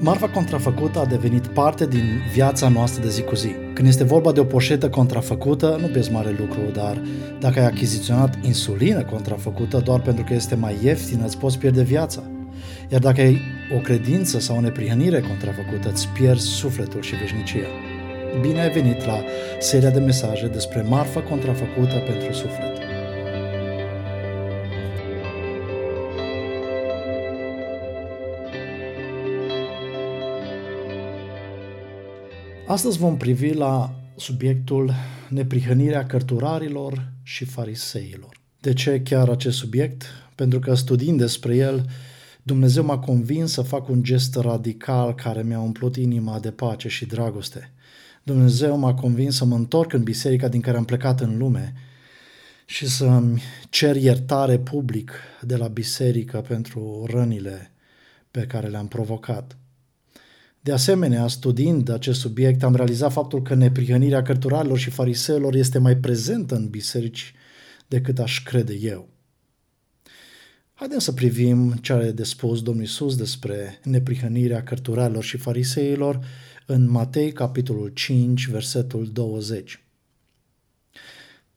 Marfa contrafăcută a devenit parte din viața noastră de zi cu zi. Când este vorba de o poșetă contrafăcută, nu vezi mare lucru, dar dacă ai achiziționat insulină contrafăcută doar pentru că este mai ieftină, îți poți pierde viața. Iar dacă ai o credință sau o neprihănire contrafăcută, îți pierzi sufletul și veșnicia. Bine ai venit la seria de mesaje despre marfă contrafăcută pentru suflet. Astăzi vom privi la subiectul neprihănirea cărturarilor și fariseilor. De ce chiar acest subiect? Pentru că studiind despre el, Dumnezeu m-a convins să fac un gest radical care mi-a umplut inima de pace și dragoste. Dumnezeu m-a convins să mă întorc în biserica din care am plecat în lume și să-mi cer iertare public de la biserică pentru rănile pe care le-am provocat. De asemenea, studiind acest subiect, am realizat faptul că neprihănirea cărturarilor și fariseilor este mai prezentă în biserici decât aș crede eu. Haideți să privim ce are de spus Domnul Iisus despre neprihănirea cărturarilor și fariseilor în Matei, capitolul 5, versetul 20.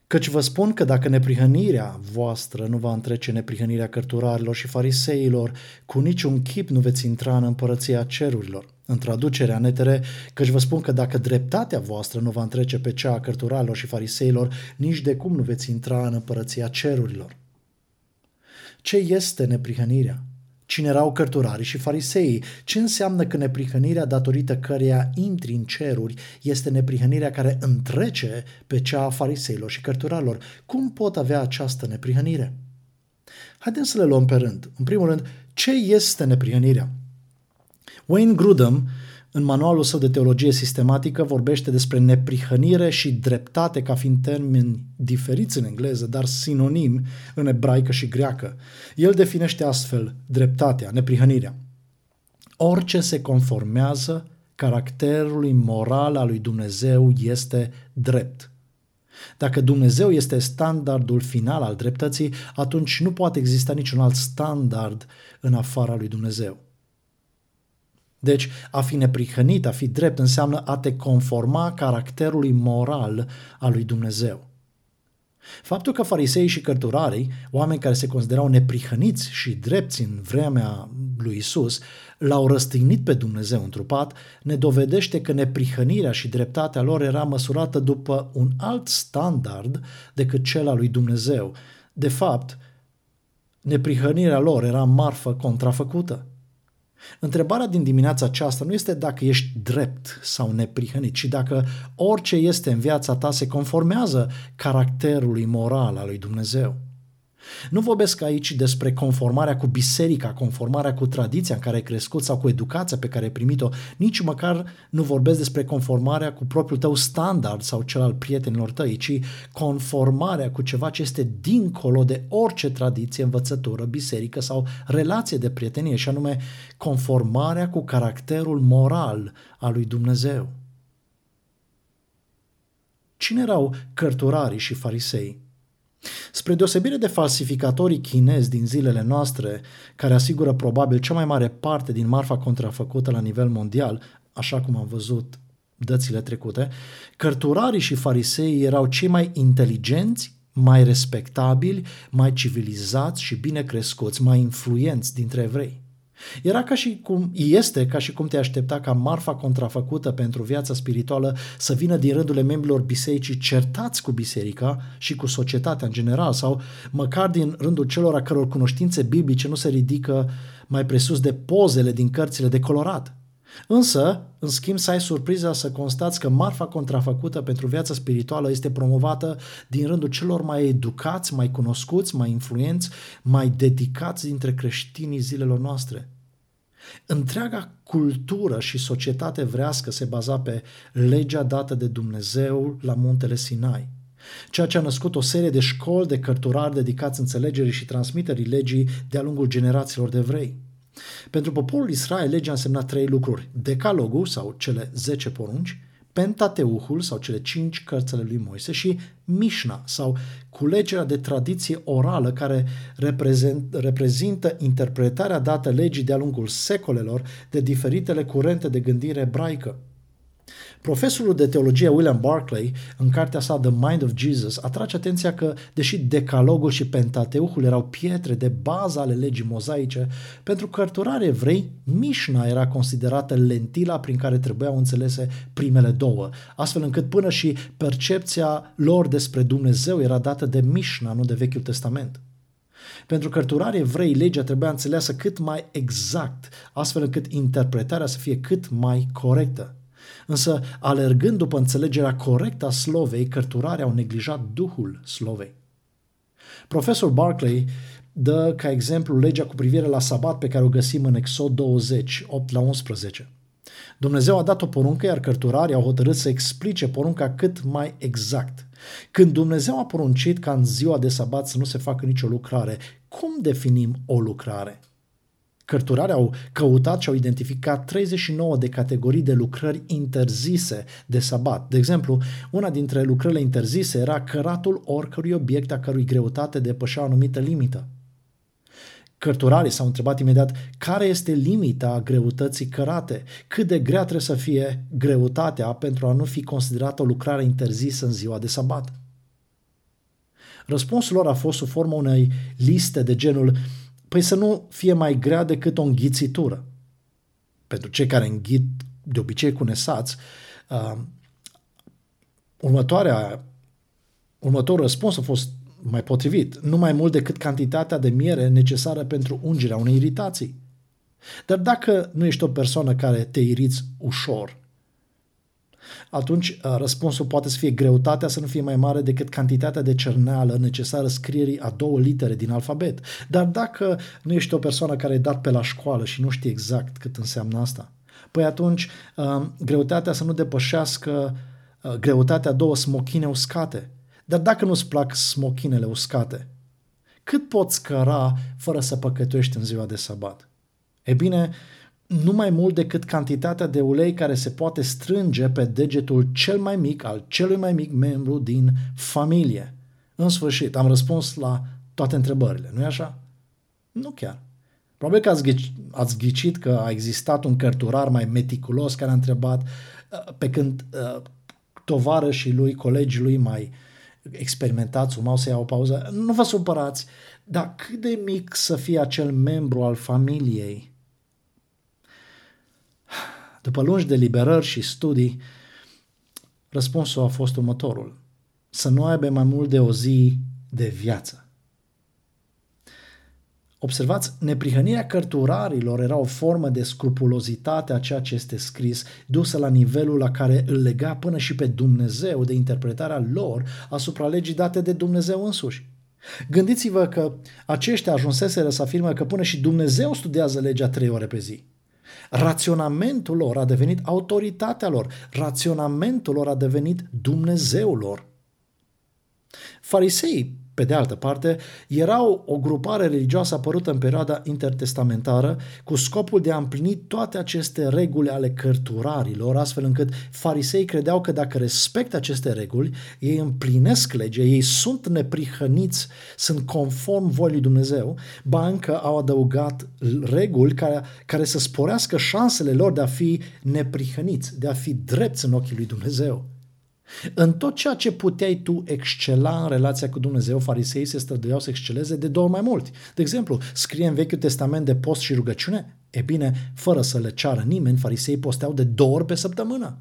Căci vă spun că dacă neprihănirea voastră nu va întrece neprihănirea cărturarilor și fariseilor, cu niciun chip nu veți intra în împărăția cerurilor. În traducerea NTR, căci vă spun că dacă dreptatea voastră nu va întrece pe cea a cărturarilor și fariseilor, nici de cum nu veți intra în împărăția cerurilor. Ce este neprihănirea? Cine erau cărturarii și fariseii? Ce înseamnă că neprihănirea datorită căreia intri în ceruri este neprihănirea care întrece pe cea a fariseilor și cărturarilor? Cum pot avea această neprihănire? Haideți să le luăm pe rând. În primul rând, ce este neprihănirea? Wayne Grudem, în manualul său de teologie sistematică, vorbește despre neprihănire și dreptate ca fiind termeni diferiți în engleză, dar sinonim în ebraică și greacă. El definește astfel dreptatea, neprihănirea. Orice se conformează caracterului moral al lui Dumnezeu este drept. Dacă Dumnezeu este standardul final al dreptății, atunci nu poate exista niciun alt standard în afara lui Dumnezeu. Deci, a fi neprihănit, a fi drept, înseamnă a te conforma caracterului moral al lui Dumnezeu. Faptul că fariseii și cărturarii, oameni care se considerau neprihăniți și drepți în vremea lui Isus, l-au răstignit pe Dumnezeu întrupat, ne dovedește că neprihănirea și dreptatea lor era măsurată după un alt standard decât cel al lui Dumnezeu. De fapt, neprihănirea lor era marfă contrafăcută. Întrebarea din dimineața aceasta nu este dacă ești drept sau neprihănit, ci dacă orice este în viața ta se conformează caracterului moral al lui Dumnezeu. Nu vorbesc aici despre conformarea cu biserica, conformarea cu tradiția în care ai crescut sau cu educația pe care ai primit-o, nici măcar nu vorbesc despre conformarea cu propriul tău standard sau cel al prietenilor tăi, ci conformarea cu ceva ce este dincolo de orice tradiție, învățătură, biserică sau relație de prietenie, și anume conformarea cu caracterul moral al lui Dumnezeu. Cine erau cărturarii și farisei? Spre deosebire de falsificatorii chinezi din zilele noastre, care asigură probabil cea mai mare parte din marfa contrafăcută la nivel mondial, așa cum am văzut dățile trecute, cărturarii și fariseii erau cei mai inteligenți, mai respectabili, mai civilizați și bine crescuți, mai influenți dintre evrei. Este ca și cum te aștepta ca marfa contrafăcută pentru viața spirituală să vină din rândurile membrilor bisericii certați cu biserica și cu societatea în general, sau măcar din rândul celor a căror cunoștințe biblice nu se ridică mai presus de pozele din cărțile de colorat. Însă, în schimb, să ai surpriza să constați că marfa contrafăcută pentru viața spirituală este promovată din rândul celor mai educați, mai cunoscuți, mai influenți, mai dedicați dintre creștinii zilelor noastre. Întreaga cultură și societate evrească se baza pe legea dată de Dumnezeu la muntele Sinai, ceea ce a născut o serie de școli de cărturari dedicați înțelegerii și transmiterii legii de-a lungul generațiilor de evrei. Pentru poporul Israel, legea a însemnat trei lucruri: decalogul sau cele 10 porunci, Pentateuhul sau cele 5 cărțile lui Moise și Mishna sau culegerea de tradiție orală care reprezintă interpretarea dată legii de-a lungul secolelor de diferitele curente de gândire ebraică. Profesorul de teologie William Barclay, în cartea sa The Mind of Jesus, atrage atenția că, deși Decalogul și Pentateuhul erau pietre de bază ale legii mozaice, pentru cărturari evrei, Mishna era considerată lentila prin care trebuiau înțelese primele două, astfel încât până și percepția lor despre Dumnezeu era dată de Mishna, nu de Vechiul Testament. Pentru cărturari evrei, legea trebuia înțeleasă cât mai exact, astfel încât interpretarea să fie cât mai corectă. Însă, alergând după înțelegerea corectă a slovei, cărturarii au neglijat duhul slovei. Profesor Barclay dă ca exemplu legea cu privire la sabat pe care o găsim în Exod 20, 8-11. Dumnezeu a dat o poruncă, iar cărturarii au hotărât să explice porunca cât mai exact. Când Dumnezeu a poruncit ca în ziua de sabat să nu se facă nicio lucrare, cum definim o lucrare? Cărturarii au căutat și au identificat 39 de categorii de lucrări interzise de sabat. De exemplu, una dintre lucrările interzise era căratul oricărui obiect a cărui greutate depășea o anumită limită. Cărturarii s-au întrebat imediat care este limita a greutății cărate, cât de grea trebuie să fie greutatea pentru a nu fi considerată o lucrare interzisă în ziua de sabat. Răspunsul lor a fost sub formă unei liste de genul: păi să nu fie mai grea decât o înghițitură. Pentru cei care înghit de obicei cu nesați, următorul răspuns a fost mai potrivit. Nu mai mult decât cantitatea de miere necesară pentru ungerea unei iritații. Dar dacă nu ești o persoană care te iriți ușor, atunci răspunsul poate să fie greutatea să nu fie mai mare decât cantitatea de cerneală necesară scrierii a 2 litere din alfabet. Dar dacă nu ești o persoană care e dat pe la școală și nu știi exact cât înseamnă asta, păi atunci greutatea să nu depășească greutatea 2 smochine uscate. Dar dacă nu-ți plac smochinele uscate, cât poți căra fără să păcătuiești în ziua de sabat? E bine, nu mai mult decât cantitatea de ulei care se poate strânge pe degetul cel mai mic al celui mai mic membru din familie. În sfârșit, am răspuns la toate întrebările, nu-i așa? Nu chiar. Probabil că ați ghicit că a existat un cărturar mai meticulos care a întrebat, pe când tovarășii lui, colegii lui mai experimentați, urmau să iau o pauză. Nu vă supărați, dar cât de mic să fie acel membru al familiei? După lungi deliberări și studii, răspunsul a fost următorul: să nu aibă mai mult de o zi de viață. Observați, neprihănirea cărturarilor era o formă de scrupulozitate a ceea ce este scris, dusă la nivelul la care îl lega până și pe Dumnezeu de interpretarea lor asupra legii date de Dumnezeu însuși. Gândiți-vă că aceștia ajunseseră să afirmă că până și Dumnezeu studiază legea 3 ore pe zi. Raționamentul lor a devenit autoritatea lor. Raționamentul lor a devenit Dumnezeul lor. Fariseii, pe de altă parte, erau o grupare religioasă apărută în perioada intertestamentară cu scopul de a împlini toate aceste reguli ale cărturarilor, astfel încât fariseii credeau că dacă respectă aceste reguli, ei împlinesc legea, ei sunt neprihăniți, sunt conform voii lui Dumnezeu, ba încă au adăugat reguli care să sporească șansele lor de a fi neprihăniți, de a fi drepți în ochii lui Dumnezeu. În tot ceea ce puteai tu excela în relația cu Dumnezeu, fariseii se străduiau să exceleze de 2 ori mai mult. De exemplu, scrie în Vechiul Testament de post și rugăciune? E bine, fără să le ceară nimeni, fariseii posteau de 2 ori pe săptămână.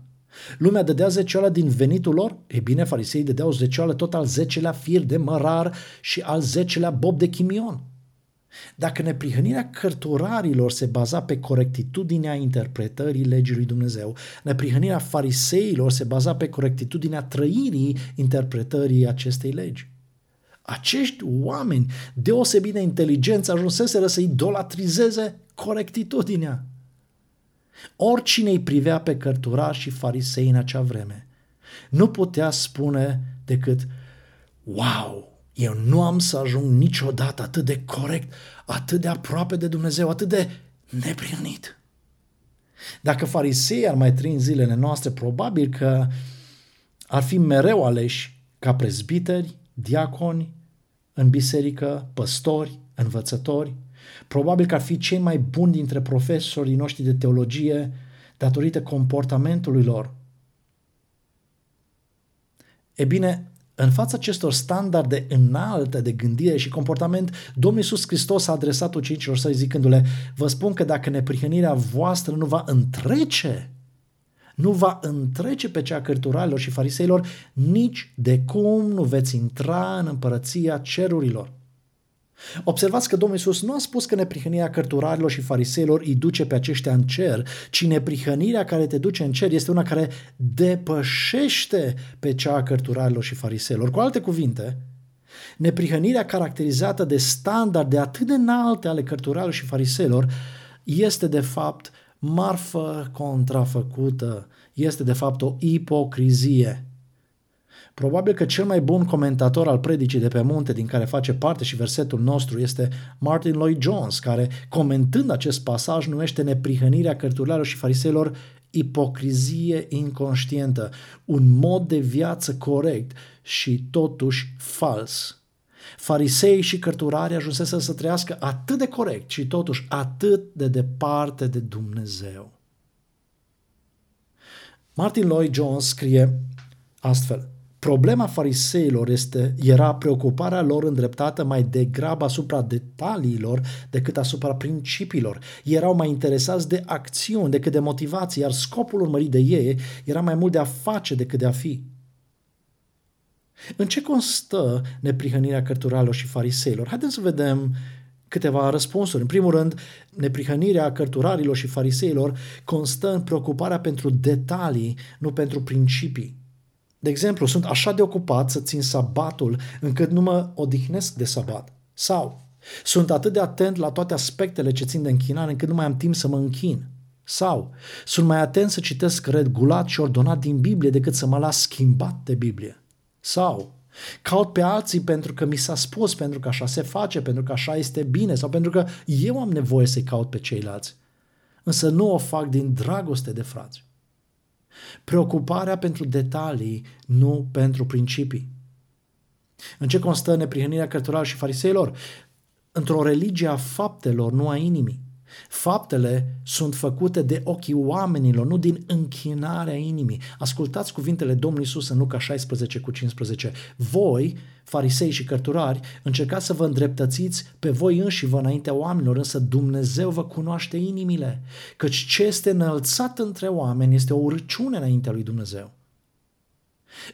Lumea dădea zecioală din venitul lor? E bine, fariseii dădeau zecioală tot al 10-lea fir de mărar și al 10-lea bob de chimion. Dacă neprihănirea cărturarilor se baza pe corectitudinea interpretării legii lui Dumnezeu, neprihănirea fariseilor se baza pe corectitudinea trăirii interpretării acestei legi. Acești oameni deosebit de inteligenți ajunseseră să idolatrizeze corectitudinea. Oricine îi privea pe cărturari și farisei în acea vreme nu putea spune decât: wow! Eu nu am să ajung niciodată atât de corect, atât de aproape de Dumnezeu, atât de neprihănit. Dacă farisei ar mai trăi în zilele noastre, probabil că ar fi mereu aleși ca prezbiteri, diaconi, în biserică, păstori, învățători. Probabil că ar fi cei mai buni dintre profesorii noștri de teologie datorită comportamentului lor. E bine, în fața acestor standarde înalte de gândire și comportament, Domnul Iisus Hristos a adresat ucenicilor săi zicându-le: vă spun că dacă neprihănirea voastră nu va întrece pe cea cărturarilor și fariseilor, nici de cum nu veți intra în împărăția cerurilor. Observați că Domnul Iisus nu a spus că neprihănirea cărturarilor și fariseilor îi duce pe aceștia în cer, ci neprihănirea care te duce în cer este una care depășește pe cea a cărturarilor și fariseilor. Cu alte cuvinte, neprihănirea caracterizată de standarde atât de înalte ale cărturarilor și fariseilor este de fapt marfă contrafăcută, este de fapt o ipocrizie. Probabil că cel mai bun comentator al predicii de pe munte, din care face parte și versetul nostru, este Martin Lloyd-Jones, care, comentând acest pasaj, numește neprihănirea cărturarilor și fariseilor ipocrizie inconștientă, un mod de viață corect și totuși fals. Farisei și cărturarii ajunseseră să trăiască atât de corect și totuși atât de departe de Dumnezeu. Martin Lloyd-Jones scrie astfel: problema fariseilor era preocuparea lor îndreptată mai degrabă asupra detaliilor decât asupra principiilor. Erau mai interesați de acțiuni decât de motivații, iar scopul urmărit de ei era mai mult de a face decât de a fi. În ce constă neprihănirea cărturarilor și fariseilor? Haideți să vedem câteva răspunsuri. În primul rând, neprihănirea cărturarilor și fariseilor constă în preocuparea pentru detalii, nu pentru principii. De exemplu, sunt așa de ocupat să țin sabatul încât nu mă odihnesc de sabat. Sau, sunt atât de atent la toate aspectele ce țin de închinare încât nu mai am timp să mă închin. Sau, sunt mai atent să citesc regulat și ordonat din Biblie decât să mă las schimbat de Biblie. Sau, caut pe alții pentru că mi s-a spus, pentru că așa se face, pentru că așa este bine sau pentru că eu am nevoie să-i caut pe ceilalți. Însă nu o fac din dragoste de frați. Preocuparea pentru detalii, nu pentru principii. În ce constă neprihănirea cărturarilor și fariseilor? Într-o religie a faptelor, nu a inimii. Faptele sunt făcute de ochii oamenilor, nu din închinarea inimii. Ascultați cuvintele Domnului Iisus în Luca 16:15. Voi, farisei și cărturari, încercați să vă îndreptățiți pe voi înșivă înaintea oamenilor, însă Dumnezeu vă cunoaște inimile, căci ce este înălțat între oameni este o urăciune înaintea lui Dumnezeu.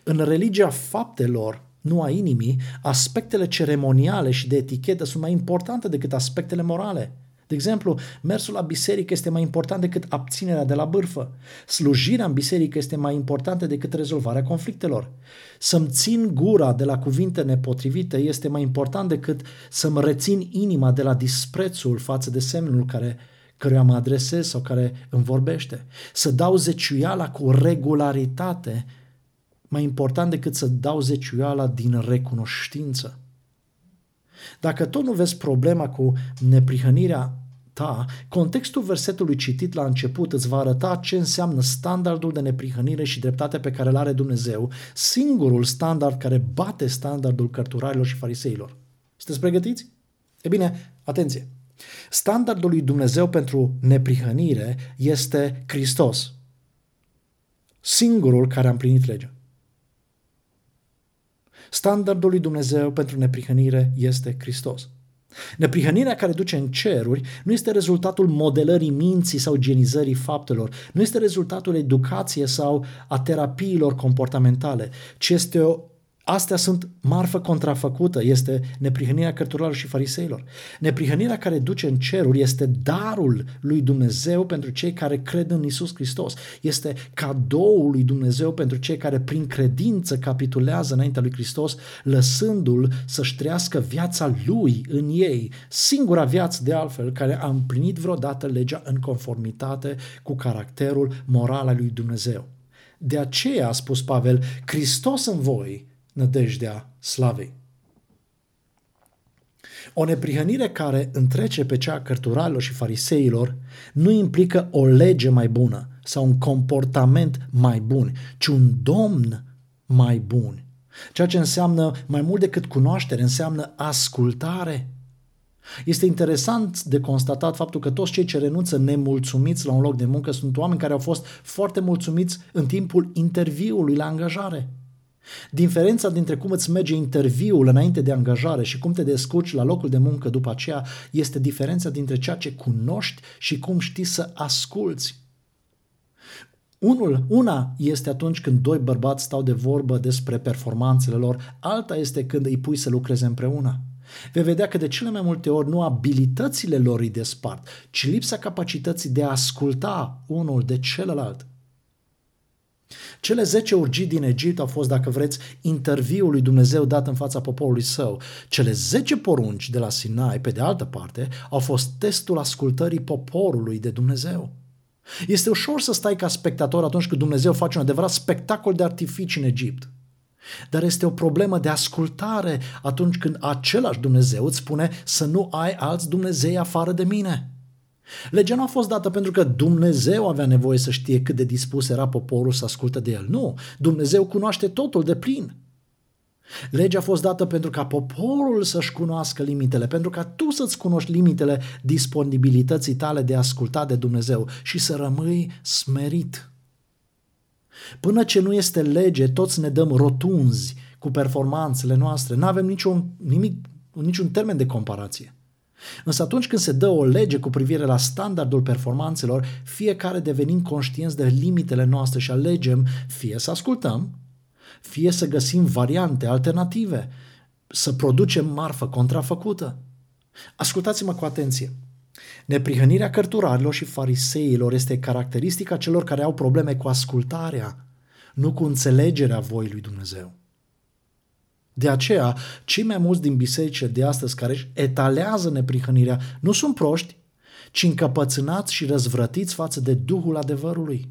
În religia faptelor, nu a inimii, aspectele ceremoniale și de etichetă sunt mai importante decât aspectele morale. De exemplu, mersul la biserică este mai important decât abținerea de la bârfă. Slujirea în biserică este mai importantă decât rezolvarea conflictelor. Să-mi țin gura de la cuvinte nepotrivite este mai important decât să-mi rețin inima de la disprețul față de semnul căruia mă adresez sau care îmi vorbește. Să dau zeciuiala cu regularitate mai important decât să dau zeciuiala din recunoștință. Dacă tot nu vezi problema cu neprihănirea ta, contextul versetului citit la început îți va arăta ce înseamnă standardul de neprihănire și dreptate pe care îl are Dumnezeu, singurul standard care bate standardul cărturarilor și fariseilor. Sunteți pregătiți? E bine, atenție! Standardul lui Dumnezeu pentru neprihănire este Hristos, singurul care a împlinit legea. Standardul lui Dumnezeu pentru neprihănire este Hristos. Neprihănirea care duce în ceruri nu este rezultatul modelării minții sau genizării faptelor, nu este rezultatul educației sau a terapiilor comportamentale, ci astea sunt marfă contrafăcută, este neprihănirea cărturarilor și fariseilor. Neprihănirea care duce în ceruri este darul lui Dumnezeu pentru cei care cred în Iisus Hristos. Este cadoul lui Dumnezeu pentru cei care prin credință capitulează înaintea lui Hristos, lăsându-L să-și trăiască viața Lui în ei, singura viață de altfel care a împlinit vreodată legea în conformitate cu caracterul moral al lui Dumnezeu. De aceea, a spus Pavel, Hristos în voi, nădejdea slavei. O neprihănire care întrece pe cea a cărturarilor și fariseilor nu implică o lege mai bună sau un comportament mai bun, ci un domn mai bun. Ceea ce înseamnă mai mult decât cunoaștere, înseamnă ascultare. Este interesant de constatat faptul că toți cei ce renunță nemulțumiți la un loc de muncă sunt oameni care au fost foarte mulțumiți în timpul interviului la angajare. Diferența dintre cum îți merge interviul înainte de angajare și cum te descurci la locul de muncă după aceea este diferența dintre ceea ce cunoști și cum știi să asculți. Una este atunci când doi bărbați stau de vorbă despre performanțele lor, alta este când îi pui să lucreze împreună. Vei vedea că de cele mai multe ori nu abilitățile lor îi despart, ci lipsa capacității de a asculta unul de celălalt. Cele 10 urgii din Egipt au fost, dacă vreți, interviul lui Dumnezeu dat în fața poporului său. Cele 10 porunci de la Sinai, pe de altă parte, au fost testul ascultării poporului de Dumnezeu. Este ușor să stai ca spectator atunci când Dumnezeu face un adevărat spectacol de artificii în Egipt. Dar este o problemă de ascultare atunci când același Dumnezeu îți spune să nu ai alți Dumnezei afară de mine. Legea nu a fost dată pentru că Dumnezeu avea nevoie să știe cât de dispus era poporul să asculte de el. Nu, Dumnezeu cunoaște totul de plin. Legea a fost dată pentru ca poporul să-și cunoască limitele, pentru ca tu să-ți cunoști limitele disponibilității tale de a asculta de Dumnezeu și să rămâi smerit. Până ce nu este lege, toți ne dăm rotunzi cu performanțele noastre. Nu avem niciun termen de comparație. Însă atunci când se dă o lege cu privire la standardul performanțelor, fiecare devenim conștienți de limitele noastre și alegem fie să ascultăm, fie să găsim variante alternative, să producem marfă contrafăcută. Ascultați-mă cu atenție. Neprihănirea cărturarilor și fariseilor este caracteristica celor care au probleme cu ascultarea, nu cu înțelegerea voii lui Dumnezeu. De aceea, cei mai mulți din bisericile de astăzi care își etalează neprihănirea nu sunt proști, ci încăpățânați și răzvrătiți față de Duhul adevărului.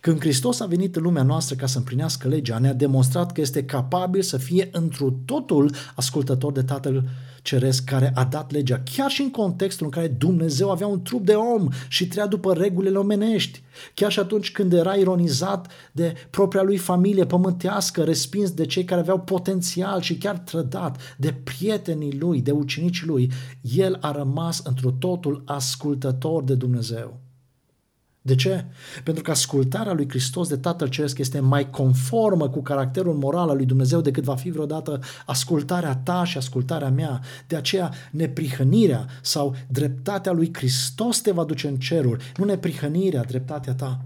Când Hristos a venit în lumea noastră ca să împlinească legea, ne-a demonstrat că este capabil să fie întru totul ascultător de Tatăl Ceresc care a dat legea, chiar și în contextul în care Dumnezeu avea un trup de om și trea după regulile omenești, chiar și atunci când era ironizat de propria lui familie pământească, respins de cei care aveau potențial și chiar trădat de prietenii lui, de ucenicii lui, el a rămas întru totul ascultător de Dumnezeu. De ce? Pentru că ascultarea lui Hristos de Tatăl Ceresc este mai conformă cu caracterul moral al lui Dumnezeu decât va fi vreodată ascultarea ta și ascultarea mea. De aceea neprihănirea sau dreptatea lui Hristos te va duce în ceruri, nu neprihănirea, dreptatea ta.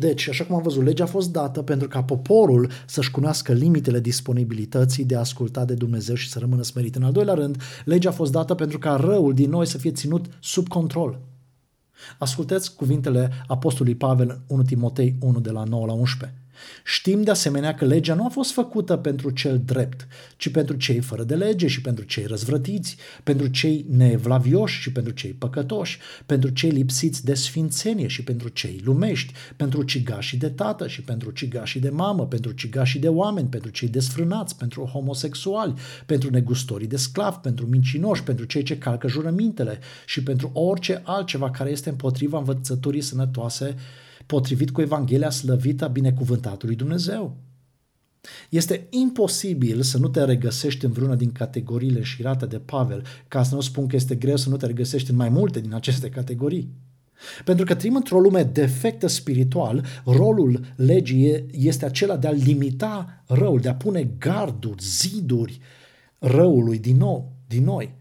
Deci, așa cum am văzut, legea a fost dată pentru ca poporul să-și cunoască limitele disponibilității de a asculta de Dumnezeu și să rămână smerit. În al doilea rând, legea a fost dată pentru ca răul din noi să fie ținut sub control. Ascultați cuvintele apostolului Pavel în 1 Timotei 1 de la 9 la 11. Știm de asemenea că legea nu a fost făcută pentru cel drept, ci pentru cei fără de lege și pentru cei răzvrătiți, pentru cei neevlavioși și pentru cei păcătoși, pentru cei lipsiți de sfințenie și pentru cei lumești, pentru cigașii de tată și pentru cigașii de mamă, pentru cigașii de oameni, pentru cei desfrânați, pentru homosexuali, pentru negustorii de sclavi, pentru mincinoși, pentru cei ce calcă jurămintele și pentru orice altceva care este împotriva învățăturii sănătoase potrivit cu Evanghelia slăvită a binecuvântatului Dumnezeu. Este imposibil să nu te regăsești în vreuna din categoriile înșirate de Pavel, ca să nu spun că este greu să nu te regăsești în mai multe din aceste categorii. Pentru că trăim într-o lume defectă spiritual, rolul legii este acela de a limita răul, de a pune garduri, ziduri răului din noi.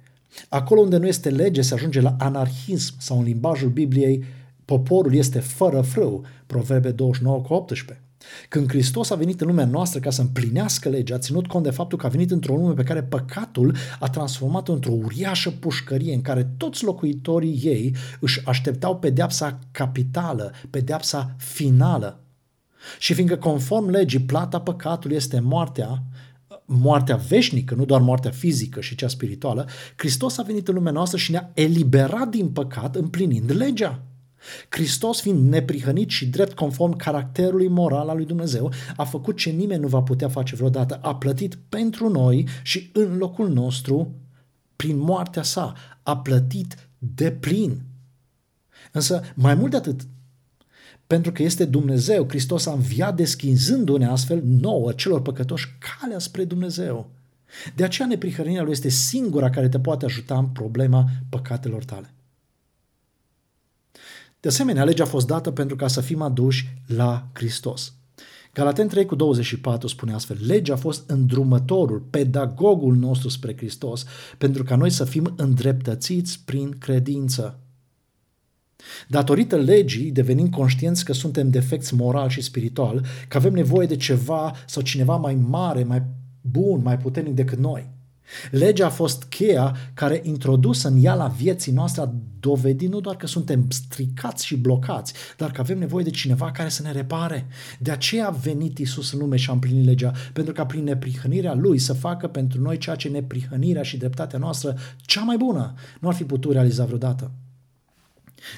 Acolo unde nu este lege se ajunge la anarhism sau în limbajul Bibliei, poporul este fără frâu, Proverbe 29,18. Când Hristos a venit în lumea noastră ca să împlinească legea, a ținut cont de faptul că a venit într-o lume pe care păcatul a transformat-o într-o uriașă pușcărie în care toți locuitorii ei își așteptau pedeapsa capitală, pedeapsa finală. Și fiindcă conform legii plata păcatului este moartea veșnică, nu doar moartea fizică și cea spirituală, Hristos a venit în lumea noastră și ne-a eliberat din păcat împlinind legea. Hristos, fiind neprihănit și drept conform caracterului moral al lui Dumnezeu, a făcut ce nimeni nu va putea face vreodată, a plătit pentru noi și în locul nostru, prin moartea sa, a plătit de plin. Însă, mai mult de atât, pentru că este Dumnezeu, Hristos a înviat deschizându-ne astfel nouă, celor păcătoși, calea spre Dumnezeu. De aceea neprihănirea lui este singura care te poate ajuta în problema păcatelor tale. De asemenea, legea a fost dată pentru ca să fim aduși la Hristos. Galaten 3:24 spune astfel: legea a fost îndrumătorul, pedagogul nostru spre Hristos, pentru ca noi să fim îndreptățiți prin credință. Datorită legii, devenim conștienți că suntem defecți moral și spiritual, că avem nevoie de ceva sau cineva mai mare, mai bun, mai puternic decât noi. Legea a fost cheia care, introdusă în ea la vieții noastre, a dovedit nu doar că suntem stricați și blocați, dar că avem nevoie de cineva care să ne repare. De aceea a venit Iisus în lume și a împlinit legea, pentru ca prin neprihănirea Lui să facă pentru noi ceea ce neprihănirea și dreptatea noastră cea mai bună nu ar fi putut realiza vreodată.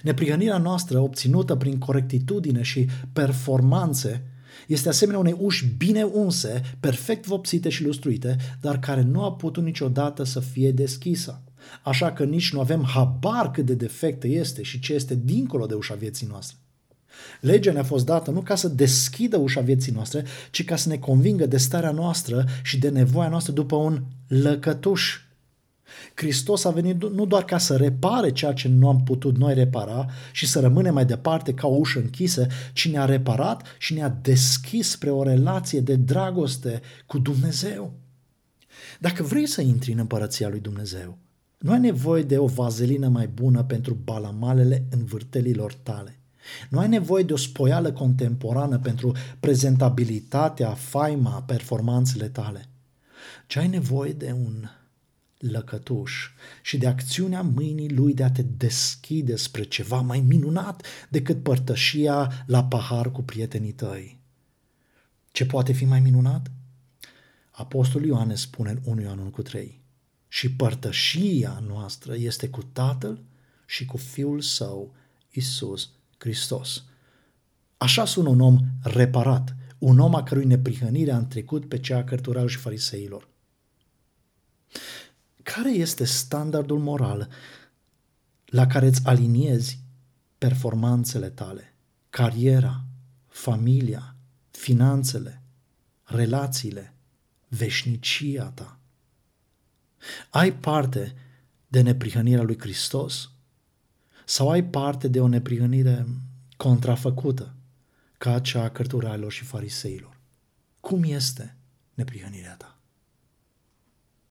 Neprihănirea noastră, obținută prin corectitudine și performanțe, este asemenea unei uși bine unse, perfect vopsite și lustruite, dar care nu a putut niciodată să fie deschisă. Așa că nici nu avem habar cât de defectă este și ce este dincolo de ușa vieții noastre. Legea ne-a fost dată nu ca să deschidă ușa vieții noastre, ci ca să ne convingă de starea noastră și de nevoia noastră după un lăcătuș. Hristos a venit nu doar ca să repare ceea ce nu am putut noi repara și să rămânem mai departe ca o ușă închisă, ci ne-a reparat și ne-a deschis spre o relație de dragoste cu Dumnezeu. Dacă vrei să intri în împărăția lui Dumnezeu, nu ai nevoie de o vazelină mai bună pentru balamalele învârtelilor tale. Nu ai nevoie de o spoială contemporană pentru prezentabilitatea, faima, performanțele tale. Ci ai nevoie de un lăcătuș și de acțiunea mâinii lui de a te deschide spre ceva mai minunat decât părtășia la pahar cu prietenii tăi. Ce poate fi mai minunat? Apostolul Ioan spune în 1 Ioan 1:3: și părtășia noastră este cu Tatăl și cu Fiul Său, Iisus Hristos. Așa sună un om reparat, un om a cărui neprihănire a întrecut pe cea a cărturarilor și fariseilor. Care este standardul moral la care îți aliniezi performanțele tale, cariera, familia, finanțele, relațiile, veșnicia ta? Ai parte de neprihănirea lui Hristos sau ai parte de o neprihănire contrafăcută ca cea a cărturarilor și fariseilor? Cum este neprihănirea ta?